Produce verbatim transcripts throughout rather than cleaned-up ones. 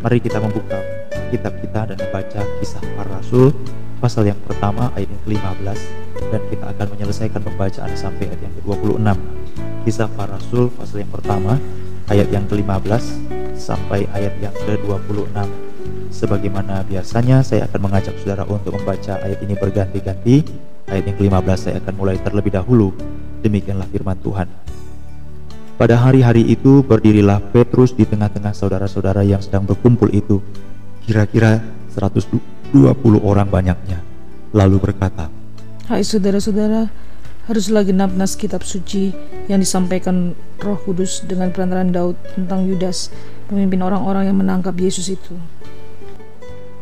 Mari kita membuka kitab kita dan membaca Kisah Para Rasul pasal yang pertama ayat yang kelima belas, dan kita akan menyelesaikan pembacaan sampai ayat yang ke dua puluh enam. Kisah Para Rasul pasal yang pertama ayat yang kelima belas sampai ayat yang ke dua puluh enam. Sebagaimana biasanya, saya akan mengajak saudara untuk membaca ayat ini berganti-ganti. Ayat yang kelima belas saya akan mulai terlebih dahulu. Demikianlah firman Tuhan. Pada hari-hari itu berdirilah Petrus di tengah-tengah saudara-saudara yang sedang berkumpul itu, kira-kira seratus dua puluh orang banyaknya, lalu berkata, "Hai saudara-saudara, haruslah genaplah kitab suci yang disampaikan Roh Kudus dengan perantaraan Daud tentang Yudas, pemimpin orang-orang yang menangkap Yesus itu.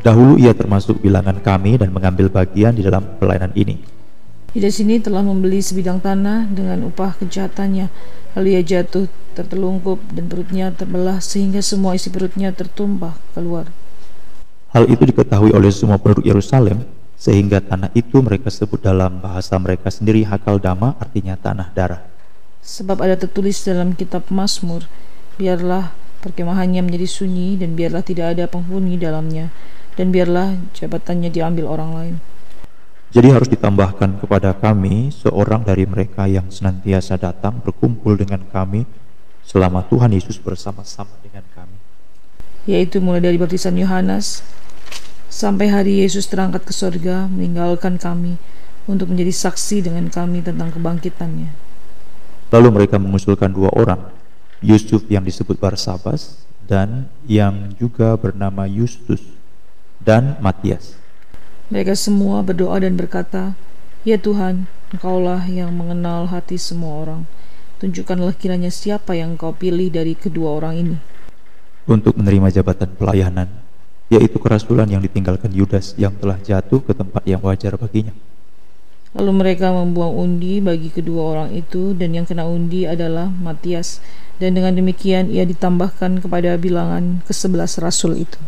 Dahulu ia termasuk bilangan kami dan mengambil bagian di dalam pelayanan ini. Yudas ini telah membeli sebidang tanah dengan upah kejahatannya. Lalu ia jatuh tertelungkup dan perutnya terbelah sehingga semua isi perutnya tertumpah keluar. Hal itu diketahui oleh semua penduduk Yerusalem, sehingga tanah itu mereka sebut dalam bahasa mereka sendiri Hakaldama, artinya tanah darah. Sebab ada tertulis dalam kitab Mazmur, biarlah perkemahannya menjadi sunyi dan biarlah tidak ada penghuni dalamnya, dan biarlah jabatannya diambil orang lain. Jadi harus ditambahkan kepada kami seorang dari mereka yang senantiasa datang berkumpul dengan kami selama Tuhan Yesus bersama-sama dengan kami. Yaitu mulai dari baptisan Yohanes sampai hari Yesus terangkat ke sorga meninggalkan kami untuk menjadi saksi dengan kami tentang kebangkitannya." Lalu mereka mengusulkan dua orang, Yusuf yang disebut Barsabas dan yang juga bernama Justus dan Matthias. Mereka semua berdoa dan berkata, "Ya Tuhan, Engkaulah yang mengenal hati semua orang. Tunjukkanlah kiranya siapa yang Engkau pilih dari kedua orang ini untuk menerima jabatan pelayanan, yaitu kerasulan yang ditinggalkan Yudas yang telah jatuh ke tempat yang wajar baginya." Lalu mereka membuang undi bagi kedua orang itu, dan yang kena undi adalah Matthias, dan dengan demikian ia ditambahkan kepada bilangan kesebelas rasul itu.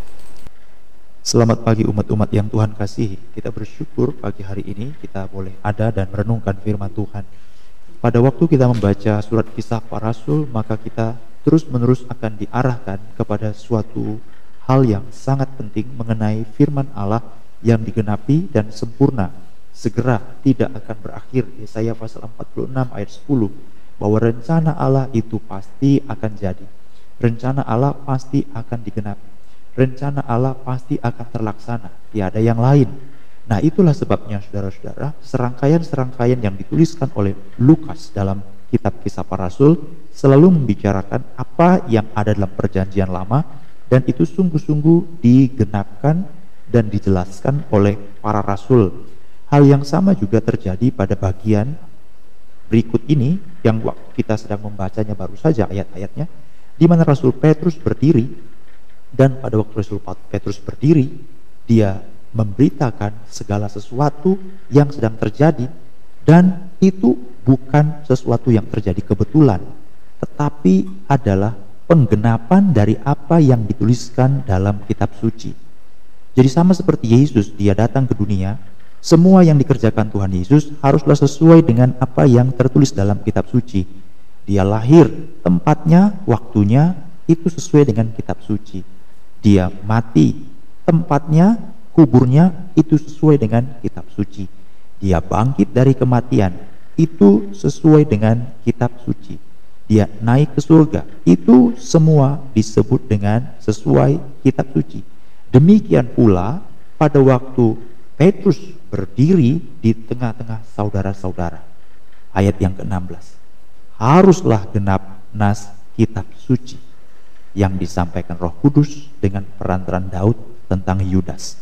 Selamat pagi umat-umat yang Tuhan kasihi. Kita bersyukur pagi hari ini kita boleh ada dan merenungkan firman Tuhan. Pada waktu kita membaca surat Kisah Para Rasul, maka kita terus-menerus akan diarahkan kepada suatu hal yang sangat penting mengenai firman Allah yang digenapi dan sempurna, segera tidak akan berakhir. Yesaya pasal empat puluh enam ayat sepuluh, bahwa rencana Allah itu pasti akan jadi. Rencana Allah pasti akan digenapi. Rencana Allah pasti akan terlaksana, tiada yang lain. Nah, itulah sebabnya saudara-saudara, serangkaian-serangkaian yang dituliskan oleh Lukas dalam kitab Kisah Para Rasul selalu membicarakan apa yang ada dalam Perjanjian Lama, dan itu sungguh-sungguh digenapkan dan dijelaskan oleh para rasul. Hal yang sama juga terjadi pada bagian berikut ini yang waktu kita sedang membacanya baru saja ayat-ayatnya, di mana Rasul Petrus berdiri. Dan pada waktu Rasul Petrus berdiri, dia memberitakan segala sesuatu yang sedang terjadi, dan itu bukan sesuatu yang terjadi kebetulan, tetapi adalah penggenapan dari apa yang dituliskan dalam kitab suci. Jadi sama seperti Yesus, dia datang ke dunia, semua yang dikerjakan Tuhan Yesus haruslah sesuai dengan apa yang tertulis dalam kitab suci. Dia lahir, tempatnya, waktunya itu sesuai dengan kitab suci. Dia mati, tempatnya, kuburnya itu sesuai dengan kitab suci. Dia bangkit dari kematian, itu sesuai dengan kitab suci. Dia naik ke surga, itu semua disebut dengan sesuai kitab suci. Demikian pula pada waktu Petrus berdiri di tengah-tengah saudara-saudara. Ayat yang ke enam belas, haruslah genap nas kitab suci yang disampaikan Roh Kudus dengan perantaran Daud tentang Yudas,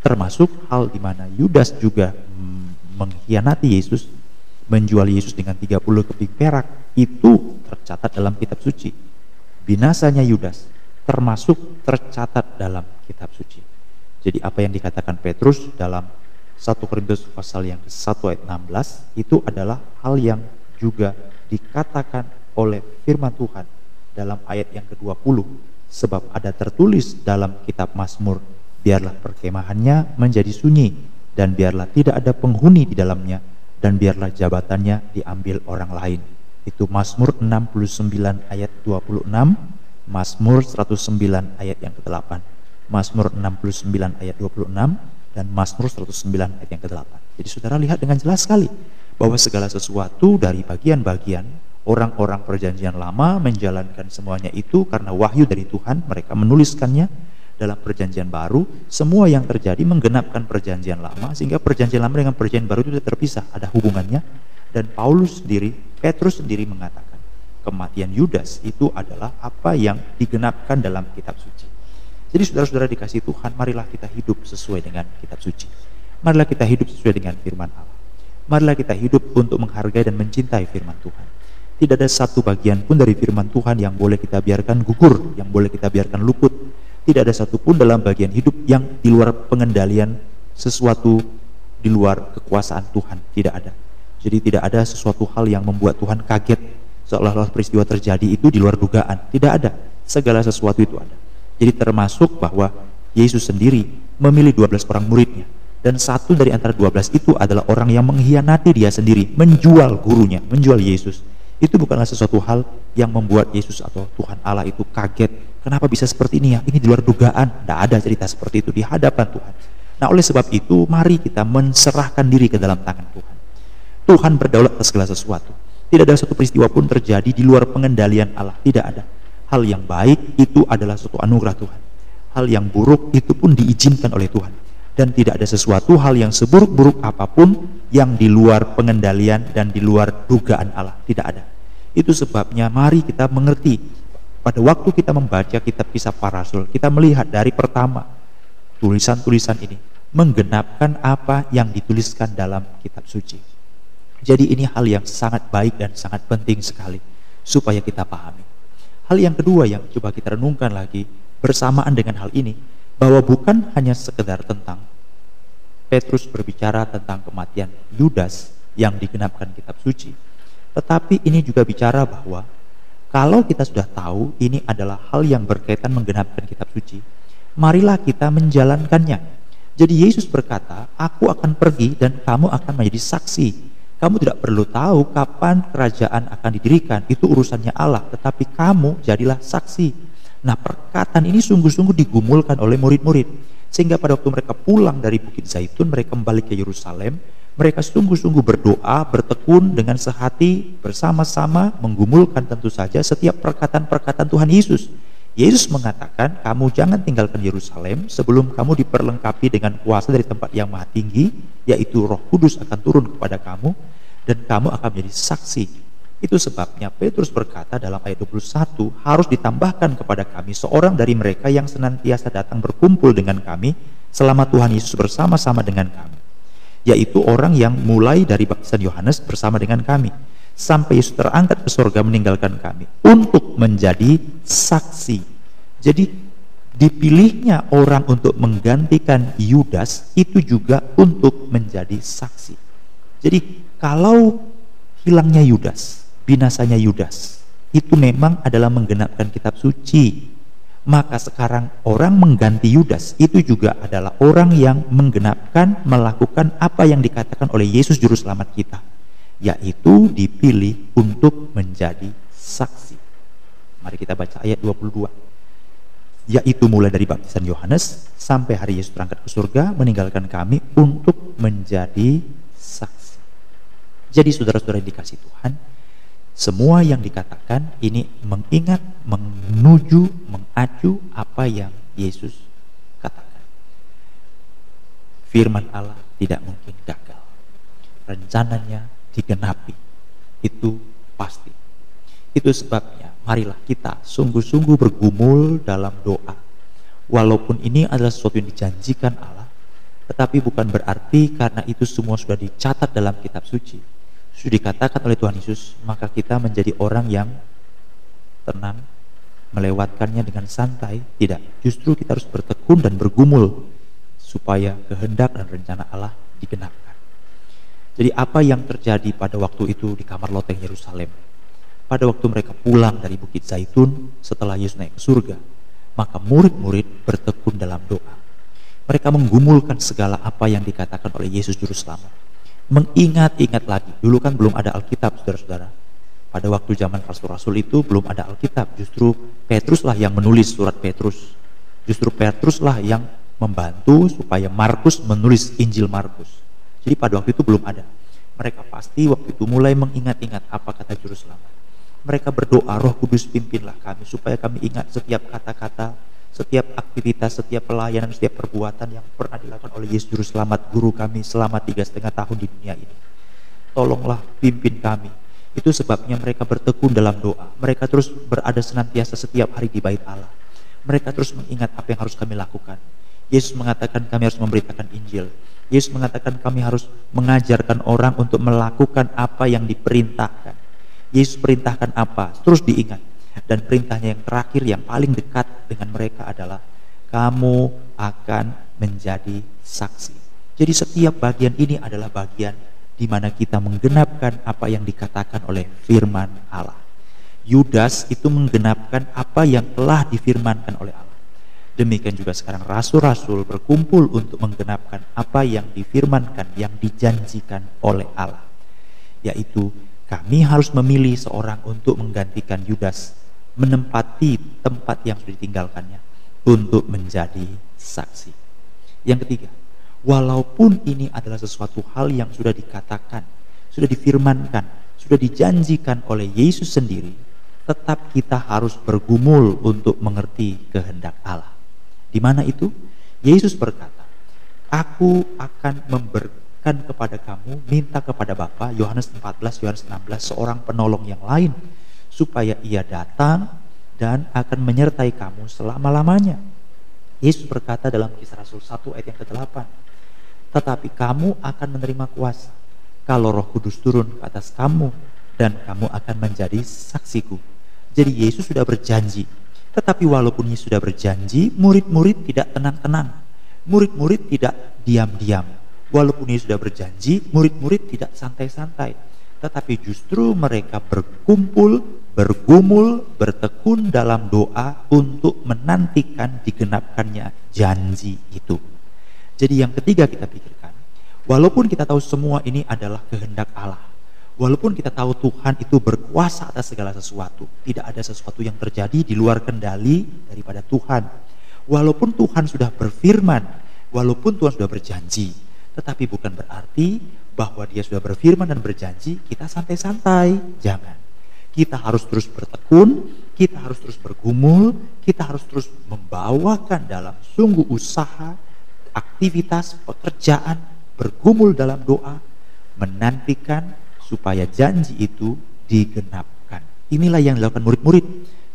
termasuk hal di mana Yudas juga mengkhianati Yesus, menjual Yesus dengan tiga puluh keping perak. Itu tercatat dalam kitab suci. Binasanya Yudas termasuk tercatat dalam kitab suci. Jadi apa yang dikatakan Petrus dalam satu Korintus pasal yang ke satu ayat enam belas itu adalah hal yang juga dikatakan oleh firman Tuhan dalam ayat yang ke dua puluh, sebab ada tertulis dalam kitab Mazmur, biarlah perkemahannya menjadi sunyi dan biarlah tidak ada penghuni di dalamnya dan biarlah jabatannya diambil orang lain. Itu Mazmur enam puluh sembilan ayat dua puluh enam Mazmur seratus sembilan ayat yang kedelapan, Mazmur enam puluh sembilan ayat dua puluh enam, dan Mazmur seratus sembilan ayat yang kedelapan. Jadi saudara lihat dengan jelas sekali bahwa segala sesuatu dari bagian-bagian orang-orang perjanjian lama menjalankan semuanya itu karena wahyu dari Tuhan, mereka menuliskannya dalam perjanjian baru. Semua yang terjadi menggenapkan perjanjian lama, sehingga perjanjian lama dengan perjanjian baru itu terpisah, ada hubungannya. Dan Paulus sendiri, Petrus sendiri mengatakan kematian Yudas itu adalah apa yang digenapkan dalam kitab suci. Jadi saudara-saudara dikasih Tuhan, marilah kita hidup sesuai dengan kitab suci, marilah kita hidup sesuai dengan firman Allah, marilah kita hidup untuk menghargai dan mencintai firman Tuhan. Tidak ada satu bagian pun dari firman Tuhan yang boleh kita biarkan gugur, yang boleh kita biarkan luput. Tidak ada satu pun dalam bagian hidup yang di luar pengendalian sesuatu, di luar kekuasaan Tuhan, tidak ada. Jadi tidak ada sesuatu hal yang membuat Tuhan kaget, seolah-olah peristiwa terjadi itu di luar dugaan, tidak ada. Segala sesuatu itu ada. Jadi termasuk bahwa Yesus sendiri memilih dua belas orang muridnya, dan satu dari antara dua belas itu adalah orang yang mengkhianati dia sendiri, menjual gurunya, menjual Yesus. Itu bukanlah sesuatu hal yang membuat Yesus atau Tuhan Allah itu kaget. Kenapa bisa seperti ini ya? Ini di luar dugaan. Tidak ada cerita seperti itu di hadapan Tuhan. Nah, oleh sebab itu mari kita menserahkan diri ke dalam tangan Tuhan. Tuhan berdaulat atas segala sesuatu. Tidak ada satu peristiwa pun terjadi di luar pengendalian Allah. Tidak ada. Hal yang baik itu adalah suatu anugerah Tuhan. Hal yang buruk itu pun diizinkan oleh Tuhan. Dan tidak ada sesuatu hal yang seburuk-buruk apapun yang di luar pengendalian dan di luar dugaan Allah, tidak ada. Itu sebabnya mari kita mengerti, pada waktu kita membaca kitab Kisah Para Rasul, kita melihat dari pertama tulisan-tulisan ini menggenapkan apa yang dituliskan dalam kitab suci. Jadi ini hal yang sangat baik dan sangat penting sekali supaya kita pahami. Hal yang kedua yang coba kita renungkan lagi bersamaan dengan hal ini, bahwa bukan hanya sekedar tentang Petrus berbicara tentang kematian Yudas yang digenapkan kitab suci, tetapi ini juga bicara bahwa kalau kita sudah tahu ini adalah hal yang berkaitan menggenapkan kitab suci, marilah kita menjalankannya. Jadi Yesus berkata, aku akan pergi dan kamu akan menjadi saksi. Kamu tidak perlu tahu kapan kerajaan akan didirikan, itu urusannya Allah, tetapi kamu jadilah saksi. Nah, perkataan ini sungguh-sungguh digumulkan oleh murid-murid, sehingga pada waktu mereka pulang dari Bukit Zaitun, mereka kembali ke Yerusalem, mereka sungguh-sungguh berdoa, bertekun dengan sehati, bersama-sama menggumulkan tentu saja setiap perkataan-perkataan Tuhan Yesus. Yesus mengatakan, kamu jangan tinggalkan Yerusalem sebelum kamu diperlengkapi dengan kuasa dari tempat yang maha tinggi, yaitu Roh Kudus akan turun kepada kamu dan kamu akan menjadi saksi. Itu sebabnya Petrus berkata dalam ayat dua puluh satu, harus ditambahkan kepada kami seorang dari mereka yang senantiasa datang berkumpul dengan kami selama Tuhan Yesus bersama-sama dengan kami, yaitu orang yang mulai dari baptisan Yohanes bersama dengan kami sampai Yesus terangkat ke surga meninggalkan kami, untuk menjadi saksi. Jadi dipilihnya orang untuk menggantikan Yudas itu juga untuk menjadi saksi. Jadi kalau hilangnya Yudas, binasanya Yudas, itu memang adalah menggenapkan kitab suci. Maka sekarang orang mengganti Yudas itu juga adalah orang yang menggenapkan, melakukan apa yang dikatakan oleh Yesus Juru Selamat kita, yaitu dipilih untuk menjadi saksi. Mari kita baca ayat dua puluh dua, yaitu mulai dari baptisan Yohanes sampai hari Yesus terangkat ke surga meninggalkan kami, untuk menjadi saksi. Jadi saudara-saudara dikasih Tuhan, semua yang dikatakan ini mengingat, menuju, mengacu apa yang Yesus katakan. Firman Allah tidak mungkin gagal. Rencananya digenapi, itu pasti. Itu sebabnya marilah kita sungguh-sungguh bergumul dalam doa. Walaupun ini adalah sesuatu yang dijanjikan Allah, tetapi bukan berarti karena itu semua sudah dicatat dalam kitab suci, sudah dikatakan oleh Tuhan Yesus, maka kita menjadi orang yang tenang, melewatkannya dengan santai. Tidak, justru kita harus bertekun dan bergumul supaya kehendak dan rencana Allah digenapkan. Jadi apa yang terjadi pada waktu itu di kamar loteng Yerusalem, pada waktu mereka pulang dari Bukit Zaitun setelah Yesus naik ke surga, maka murid-murid bertekun dalam doa. Mereka menggumulkan segala apa yang dikatakan oleh Yesus Juru Selamat, mengingat-ingat lagi. Dulu kan belum ada Alkitab, saudara-saudara. Pada waktu zaman rasul-rasul itu belum ada Alkitab, justru Petruslah yang menulis surat Petrus. Justru Petruslah yang membantu supaya Markus menulis Injil Markus. Jadi pada waktu itu belum ada. Mereka pasti waktu itu mulai mengingat-ingat apa kata juru selamat. Mereka berdoa, Roh Kudus pimpinlah kami supaya kami ingat setiap kata-kata, setiap aktivitas, setiap pelayanan, setiap perbuatan yang pernah dilakukan oleh Yesus juru selamat, guru kami selama tiga setengah tahun di dunia ini. Tolonglah pimpin kami. Itu sebabnya mereka bertekun dalam doa. Mereka terus berada senantiasa setiap hari di bait Allah. Mereka terus mengingat apa yang harus kami lakukan. Yesus mengatakan kami harus memberitakan Injil. Yesus mengatakan kami harus mengajarkan orang untuk melakukan apa yang diperintahkan. Yesus perintahkan apa? Terus diingat. Dan perintahnya yang terakhir yang paling dekat dengan mereka adalah kamu akan menjadi saksi. Jadi setiap bagian ini adalah bagian di mana kita menggenapkan apa yang dikatakan oleh firman Allah. Yudas itu menggenapkan apa yang telah difirmankan oleh Allah. Demikian juga sekarang rasul-rasul berkumpul untuk menggenapkan apa yang difirmankan, yang dijanjikan oleh Allah. Yaitu kami harus memilih seorang untuk menggantikan Yudas, menempati tempat yang sudah ditinggalkannya untuk menjadi saksi. Yang ketiga, walaupun ini adalah sesuatu hal yang sudah dikatakan, sudah difirmankan, sudah dijanjikan oleh Yesus sendiri, tetap kita harus bergumul untuk mengerti kehendak Allah. Di mana itu? Yesus berkata, aku akan memberikan kepada kamu, minta kepada Bapa, Yohanes empat belas, Yohanes enam belas, seorang penolong yang lain, supaya ia datang dan akan menyertai kamu selama-lamanya. Yesus berkata dalam Kisah Rasul satu ayat yang ke delapan, tetapi kamu akan menerima kuasa kalau Roh Kudus turun ke atas kamu, dan kamu akan menjadi saksiku. Jadi Yesus sudah berjanji. Tetapi walaupun Yesus sudah berjanji, murid-murid tidak tenang-tenang. Murid-murid tidak diam-diam. Walaupun Yesus sudah berjanji, murid-murid tidak santai-santai. Tetapi justru mereka berkumpul, bergumul, bertekun dalam doa untuk menantikan digenapkannya janji itu. Jadi yang ketiga kita pikirkan, walaupun kita tahu semua ini adalah kehendak Allah, walaupun kita tahu Tuhan itu berkuasa atas segala sesuatu, tidak ada sesuatu yang terjadi di luar kendali daripada Tuhan. Walaupun Tuhan sudah berfirman, walaupun Tuhan sudah berjanji, tetapi bukan berarti bahwa Dia sudah berfirman dan berjanji kita santai-santai. Jangan. Kita harus terus bertekun, kita harus terus bergumul, kita harus terus membawakan dalam sungguh usaha, aktivitas, pekerjaan, bergumul dalam doa, menantikan supaya janji itu digenapkan. Inilah yang dilakukan murid-murid,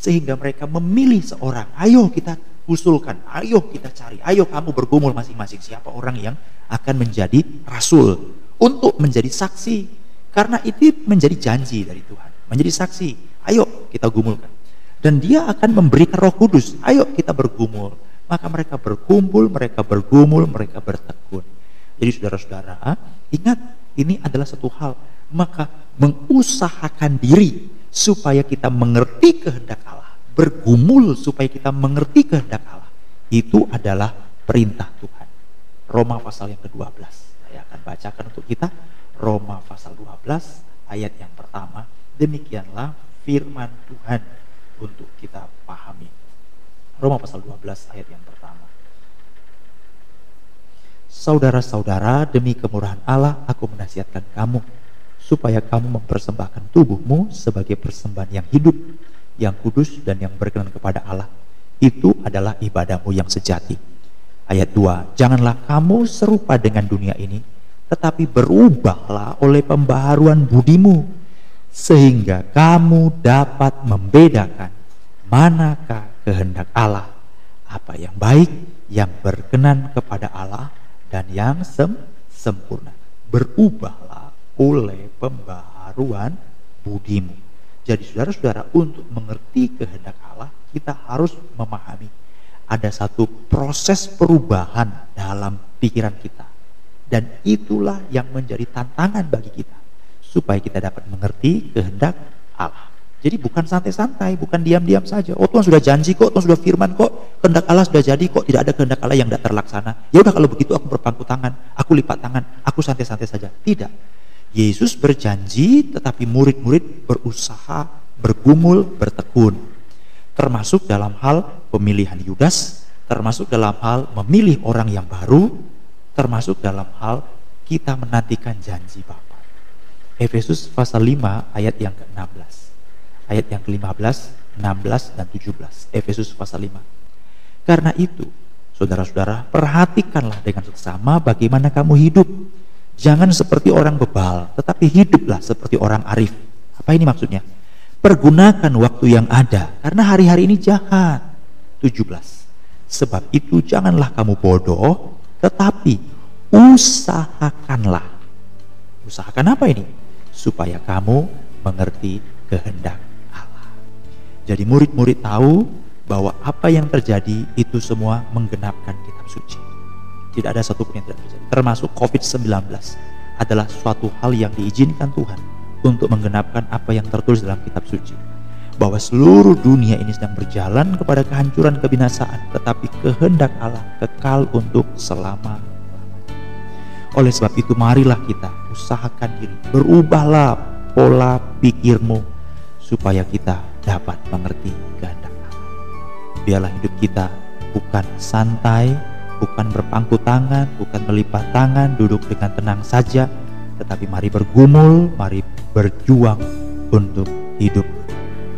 sehingga mereka memilih seorang. Ayo kita usulkan, ayo kita cari, ayo kamu bergumul masing-masing, siapa orang yang akan menjadi rasul untuk menjadi saksi, karena itu menjadi janji dari Tuhan, menjadi saksi. Ayo kita gumulkan, dan Dia akan memberikan Roh Kudus. Ayo kita bergumul. Maka mereka berkumpul, mereka bergumul, mereka bertekun. Jadi saudara-saudara, ingat, ini adalah satu hal. Maka mengusahakan diri supaya kita mengerti kehendak Allah, bergumul supaya kita mengerti kehendak Allah, itu adalah perintah Tuhan. Roma pasal yang kedua belas, saya akan bacakan untuk kita. Roma pasal dua belas ayat yang pertama. Demikianlah firman Tuhan untuk kita pahami. Roma pasal dua belas ayat yang pertama. Saudara-saudara, demi kemurahan Allah aku menasihatkan kamu supaya kamu mempersembahkan tubuhmu sebagai persembahan yang hidup, yang kudus dan yang berkenan kepada Allah. Itu adalah ibadahmu yang sejati. Ayat dua, janganlah kamu serupa dengan dunia ini, tetapi berubahlah oleh pembaharuan budimu, sehingga kamu dapat membedakan manakah kehendak Allah, apa yang baik, yang berkenan kepada Allah, dan yang sem sempurna. Berubahlah oleh pembaharuan budimu. Jadi saudara-saudara, untuk mengerti kehendak Allah, kita harus memahami ada satu proses perubahan dalam pikiran kita, dan itulah yang menjadi tantangan bagi kita supaya kita dapat mengerti kehendak Allah. Jadi bukan santai-santai, bukan diam-diam saja. Oh, Tuhan sudah janji kok, Tuhan sudah firman kok, kehendak Allah sudah jadi kok, tidak ada kehendak Allah yang tidak terlaksana. Ya udah kalau begitu aku berpangku tangan, aku lipat tangan, aku santai-santai saja. Tidak. Yesus berjanji, tetapi murid-murid berusaha, bergumul, bertekun. Termasuk dalam hal pemilihan Yudas, termasuk dalam hal memilih orang yang baru, termasuk dalam hal kita menantikan janji Bapa. Efesus pasal lima ayat yang ke enam belas. Ayat yang ke lima belas, enam belas, dan tujuh belas. Efesus pasal lima. Karena itu, saudara-saudara, perhatikanlah dengan seksama bagaimana kamu hidup. Jangan seperti orang bebal, tetapi hiduplah seperti orang arif. Apa ini maksudnya? Pergunakan waktu yang ada, karena hari-hari ini jahat. tujuh belas. Sebab itu janganlah kamu bodoh, tetapi usahakanlah. Usahakan apa ini? Supaya kamu mengerti kehendak Allah. Jadi murid-murid tahu bahwa apa yang terjadi itu semua menggenapkan kitab suci. Tidak ada satupun yang tidak terjadi. Termasuk covid sembilan belas adalah suatu hal yang diizinkan Tuhan untuk menggenapkan apa yang tertulis dalam kitab suci. Bahwa seluruh dunia ini sedang berjalan kepada kehancuran, kebinasaan, tetapi kehendak Allah kekal untuk selama-lamanya. Oleh sebab itu marilah kita usahakan diri, berubahlah pola pikirmu supaya kita dapat mengerti kehendak Allah. Biarlah hidup kita bukan santai, bukan berpangku tangan, bukan melipat tangan, duduk dengan tenang saja, tetapi mari bergumul, mari berjuang untuk hidup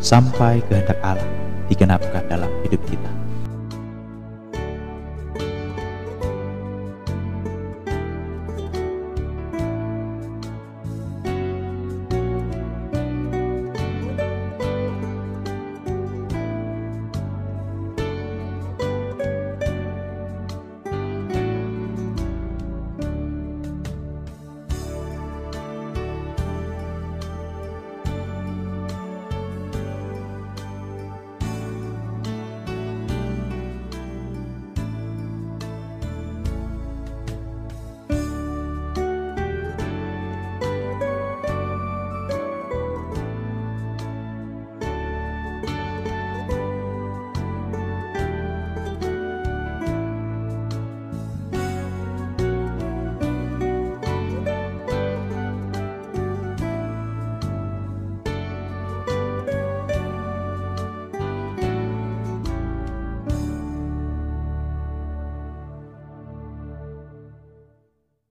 sampai kehendak Allah digenapkan dalam hidup kita.